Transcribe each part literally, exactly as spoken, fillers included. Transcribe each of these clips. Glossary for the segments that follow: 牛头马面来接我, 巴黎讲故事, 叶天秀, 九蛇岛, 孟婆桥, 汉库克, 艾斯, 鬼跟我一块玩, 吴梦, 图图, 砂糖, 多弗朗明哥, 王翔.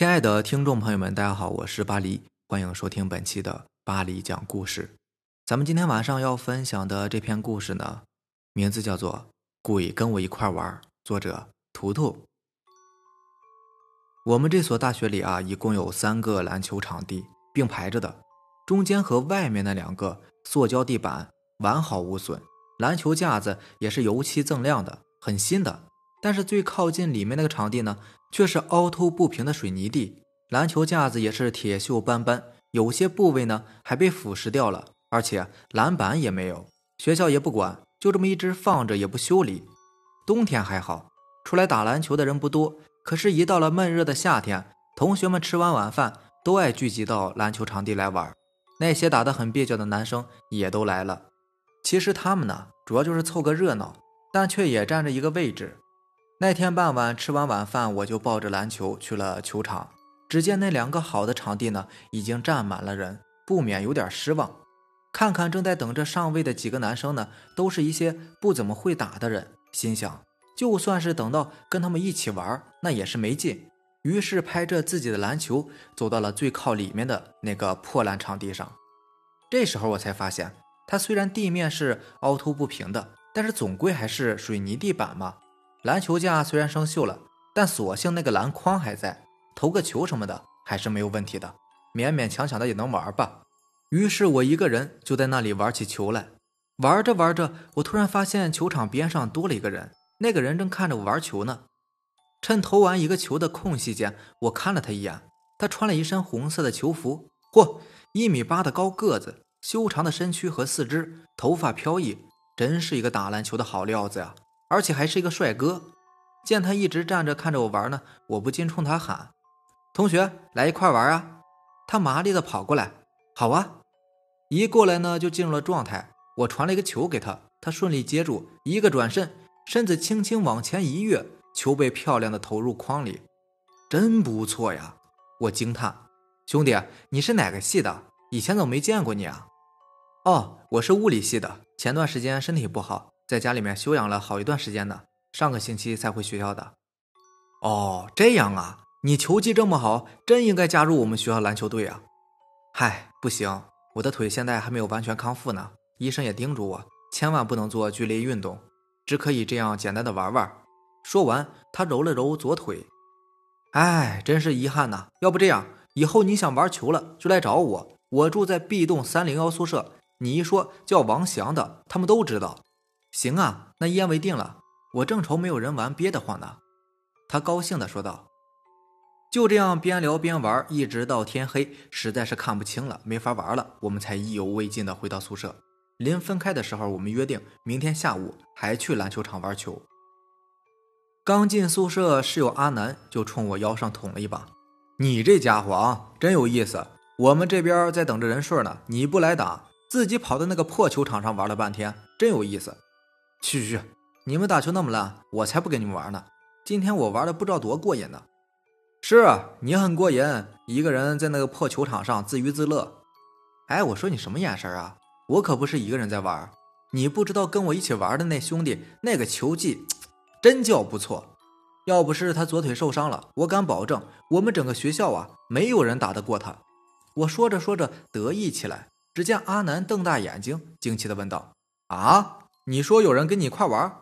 亲爱的听众朋友们，大家好，我是巴黎，欢迎收听本期的巴黎讲故事。咱们今天晚上要分享的这篇故事呢，名字叫做《鬼跟我一块玩》，作者图图。我们这所大学里啊，一共有三个篮球场地，并排着的，中间和外面那两个塑胶地板完好无损，篮球架子也是油漆锃亮的，很新的。但是最靠近里面那个场地呢，却是凹凸不平的水泥地，篮球架子也是铁锈斑斑，有些部位呢还被腐蚀掉了，而且篮板也没有，学校也不管，就这么一直放着也不修理。冬天还好，出来打篮球的人不多，可是一到了闷热的夏天，同学们吃完晚饭都爱聚集到篮球场地来玩，那些打得很蹩脚的男生也都来了。其实他们呢，主要就是凑个热闹，但却也占着一个位置。那天傍晚吃完晚饭，我就抱着篮球去了球场，只见那两个好的场地呢，已经站满了人，不免有点失望。看看正在等着上位的几个男生呢，都是一些不怎么会打的人，心想就算是等到跟他们一起玩，那也是没劲。于是拍着自己的篮球走到了最靠里面的那个破烂场地上。这时候我才发现，它虽然地面是凹凸不平的，但是总归还是水泥地板嘛。篮球架虽然生锈了，但所幸那个篮筐还在，投个球什么的还是没有问题的，勉勉强强的也能玩吧。于是我一个人就在那里玩起球来。玩着玩着，我突然发现球场边上多了一个人，那个人正看着我玩球呢。趁投完一个球的空隙间，我看了他一眼，他穿了一身红色的球服，嚯，一米八的高个子，修长的身躯和四肢，头发飘逸，真是一个打篮球的好料子呀、啊。而且还是一个帅哥。见他一直站着看着我玩呢，我不禁冲他喊，同学，来一块玩啊。他麻利的跑过来，好啊。一过来呢，就进入了状态，我传了一个球给他，他顺利接住，一个转身，身子轻轻往前一跃，球被漂亮的投入筐里。真不错呀，我惊叹。兄弟，你是哪个系的？以前怎么没见过你啊？哦，我是物理系的，前段时间身体不好，在家里面休养了好一段时间呢，上个星期才回学校的。哦，这样啊，你球技这么好，真应该加入我们学校篮球队啊。嗨，不行，我的腿现在还没有完全康复呢，医生也叮嘱我，千万不能做剧烈运动，只可以这样简单的玩玩。说完，他揉了揉左腿。哎，真是遗憾呐，要不这样，以后你想玩球了就来找我，我住在 B 栋三零一宿舍，你一说叫王翔的，他们都知道。行啊，那一言为定了，我正愁没有人玩憋得慌呢。他高兴地说道。就这样边聊边玩，一直到天黑，实在是看不清了，没法玩了，我们才意犹未尽地回到宿舍。临分开的时候，我们约定明天下午还去篮球场玩球。刚进宿舍，室友阿南就冲我腰上捅了一把，你这家伙啊，真有意思，我们这边在等着人顺呢，你不来打，自己跑到那个破球场上玩了半天，真有意思。去去去，你们打球那么烂，我才不跟你们玩呢，今天我玩的不知道多过瘾呢。是啊，你很过瘾，一个人在那个破球场上自娱自乐。哎，我说你什么眼神啊，我可不是一个人在玩，你不知道跟我一起玩的那兄弟，那个球技真叫不错，要不是他左腿受伤了，我敢保证我们整个学校啊，没有人打得过他。我说着说着得意起来，只见阿南瞪大眼睛惊奇地问道，啊，你说有人跟你一块玩？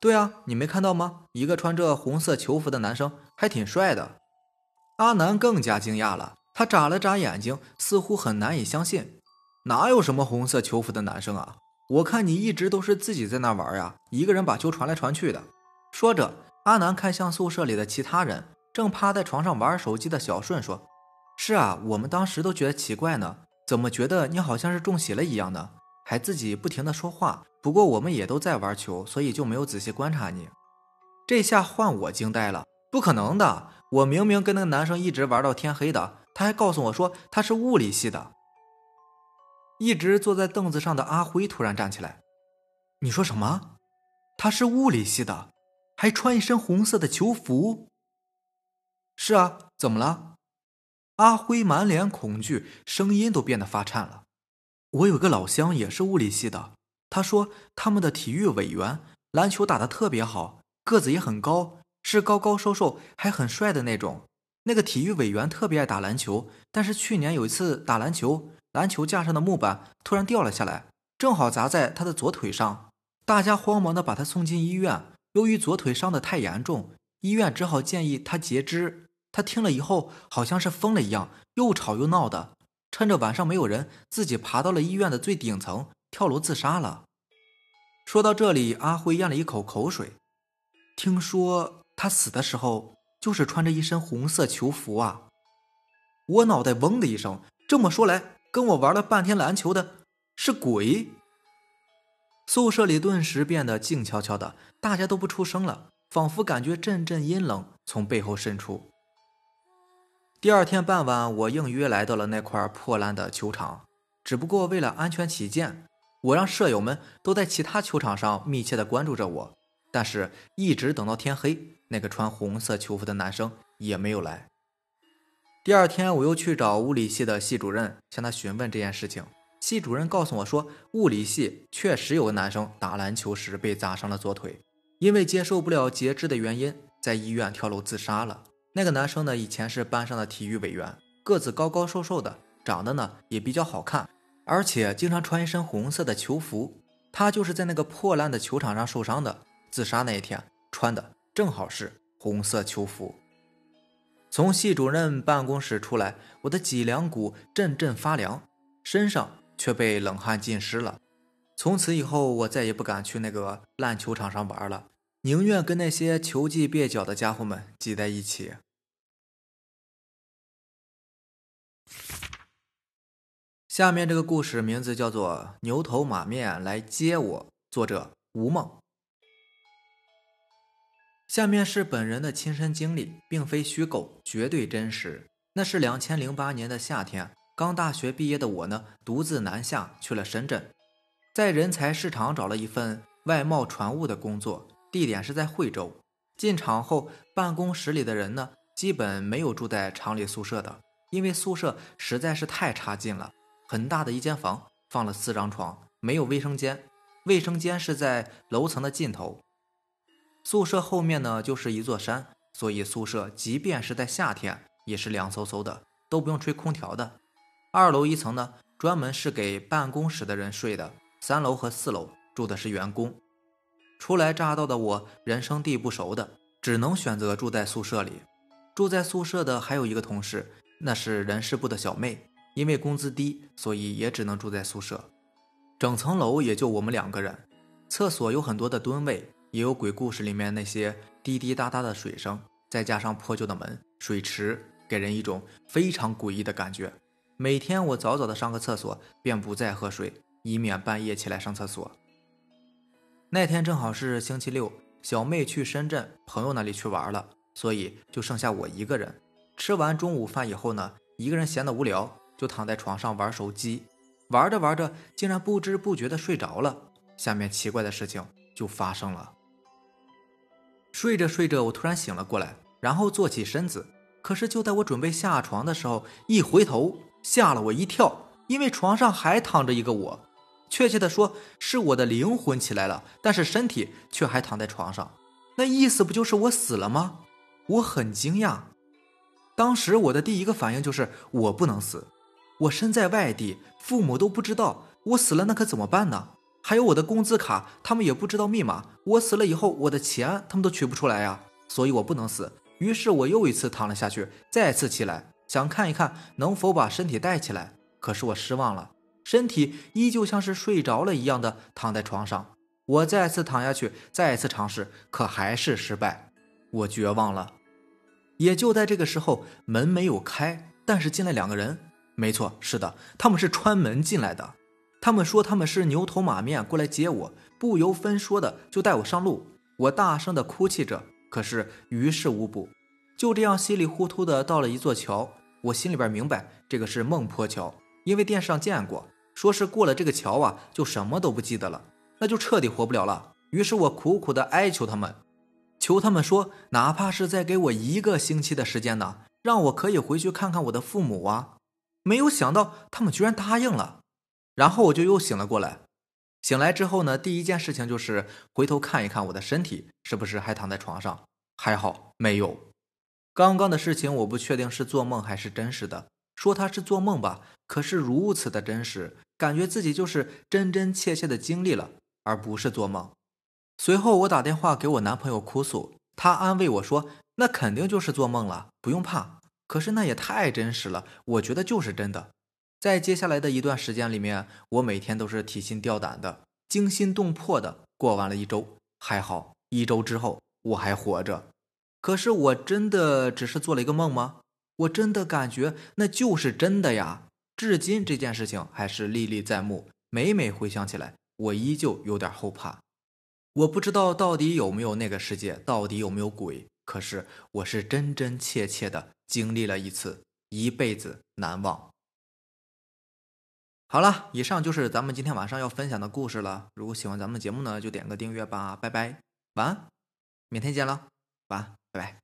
对啊，你没看到吗？一个穿着红色球服的男生，还挺帅的。阿南更加惊讶了，他眨了眨眼睛，似乎很难以相信。哪有什么红色球服的男生啊？我看你一直都是自己在那玩呀、啊，一个人把球传来传去的。说着，阿南看向宿舍里的其他人，正趴在床上玩手机的小顺说，是啊，我们当时都觉得奇怪呢，怎么觉得你好像是中邪了一样呢？还自己不停地说话，不过我们也都在玩球，所以就没有仔细观察你。这下换我惊呆了，不可能的，我明明跟那个男生一直玩到天黑的，他还告诉我说他是物理系的。一直坐在凳子上的阿辉突然站起来，你说什么？他是物理系的，还穿一身红色的球服？是啊，怎么了？阿辉满脸恐惧，声音都变得发颤了。我有个老乡也是物理系的，他说他们的体育委员篮球打得特别好，个子也很高，是高高瘦瘦还很帅的那种，那个体育委员特别爱打篮球，但是去年有一次打篮球，篮球架上的木板突然掉了下来，正好砸在他的左腿上。大家慌忙地把他送进医院，由于左腿伤得太严重，医院只好建议他截肢。他听了以后好像是疯了一样，又吵又闹的，趁着晚上没有人，自己爬到了医院的最顶层，跳楼自杀了。说到这里，阿辉咽了一口口水。听说他死的时候就是穿着一身红色球服啊。我脑袋嗡的一声，这么说来，跟我玩了半天篮球的是鬼。宿舍里顿时变得静悄悄的，大家都不出声了，仿佛感觉阵阵阴冷从背后渗出。第二天傍晚，我应约来到了那块破烂的球场，只不过为了安全起见，我让舍友们都在其他球场上密切地关注着我，但是一直等到天黑，那个穿红色球服的男生也没有来。第二天我又去找物理系的系主任，向他询问这件事情。系主任告诉我说，物理系确实有个男生打篮球时被砸伤了左腿，因为接受不了截肢的原因，在医院跳楼自杀了。那个男生呢，以前是班上的体育委员，个子高高瘦瘦的，长得呢也比较好看，而且经常穿一身红色的球服。他就是在那个破烂的球场上受伤的，自杀那一天穿的正好是红色球服。从系主任办公室出来，我的脊梁骨阵阵发凉，身上却被冷汗浸湿了。从此以后，我再也不敢去那个烂球场上玩了，宁愿跟那些球技蹩脚的家伙们挤在一起。下面这个故事名字叫做《牛头马面来接我》，作者吴梦。下面是本人的亲身经历，并非虚构，绝对真实。那是二零零八年的夏天，刚大学毕业的我呢，独自南下去了深圳，在人才市场找了一份外贸船务的工作，地点是在惠州。进厂后，办公室里的人呢，基本没有住在厂里宿舍的，因为宿舍实在是太差劲了，很大的一间房，放了四张床，没有卫生间，卫生间是在楼层的尽头。宿舍后面呢就是一座山，所以宿舍即便是在夏天也是凉飕飕的，都不用吹空调的。二楼一层呢专门是给办公室的人睡的，三楼和四楼住的是员工。初来乍到的我人生地不熟的，只能选择住在宿舍里。住在宿舍的还有一个同事，那是人事部的小妹，因为工资低，所以也只能住在宿舍。整层楼也就我们两个人，厕所有很多的蹲位，也有鬼故事里面那些滴滴答答的水声，再加上破旧的门、水池，给人一种非常诡异的感觉。每天我早早的上个厕所，便不再喝水，以免半夜起来上厕所。那天正好是星期六，小妹去深圳朋友那里去玩了，所以就剩下我一个人。吃完中午饭以后呢，一个人闲得无聊，就躺在床上玩手机，玩着玩着竟然不知不觉的睡着了。下面奇怪的事情就发生了。睡着睡着，我突然醒了过来，然后坐起身子。可是就在我准备下床的时候，一回头，吓了我一跳，因为床上还躺着一个我。确切的说，是我的灵魂起来了，但是身体却还躺在床上。那意思不就是我死了吗？我很惊讶。当时我的第一个反应就是我不能死，我身在外地，父母都不知道，我死了那可怎么办呢？还有我的工资卡，他们也不知道密码，我死了以后我的钱他们都取不出来呀、啊，所以我不能死。于是我又一次躺了下去，再次起来，想看一看能否把身体带起来。可是我失望了，身体依旧像是睡着了一样的躺在床上。我再次躺下去，再次尝试，可还是失败。我绝望了。也就在这个时候，门没有开，但是进来两个人。没错，是的，他们是穿门进来的。他们说他们是牛头马面过来接我，不由分说的就带我上路。我大声的哭泣着，可是于事无补。就这样稀里糊涂的到了一座桥，我心里边明白这个是孟婆桥，因为电视上见过，说是过了这个桥啊就什么都不记得了，那就彻底活不了了。于是我苦苦的哀求他们，求他们说哪怕是再给我一个星期的时间呢，让我可以回去看看我的父母啊。没有想到他们居然答应了。然后我就又醒了过来。醒来之后呢，第一件事情就是回头看一看我的身体是不是还躺在床上，还好没有。刚刚的事情我不确定是做梦还是真实的，说它是做梦吧，可是如此的真实，感觉自己就是真真切切的经历了，而不是做梦。随后我打电话给我男朋友哭诉，他安慰我说那肯定就是做梦了，不用怕。可是那也太真实了，我觉得就是真的。在接下来的一段时间里面，我每天都是提心吊胆的，惊心动魄的过完了一周。还好一周之后我还活着。可是我真的只是做了一个梦吗？我真的感觉那就是真的呀。至今这件事情还是历历在目，每每回想起来我依旧有点后怕。我不知道到底有没有那个世界，到底有没有鬼，可是我是真真切切的经历了一次，一辈子难忘。好了，以上就是咱们今天晚上要分享的故事了。如果喜欢咱们的节目呢，就点个订阅吧，拜拜，晚安，明天见了，晚安，拜拜。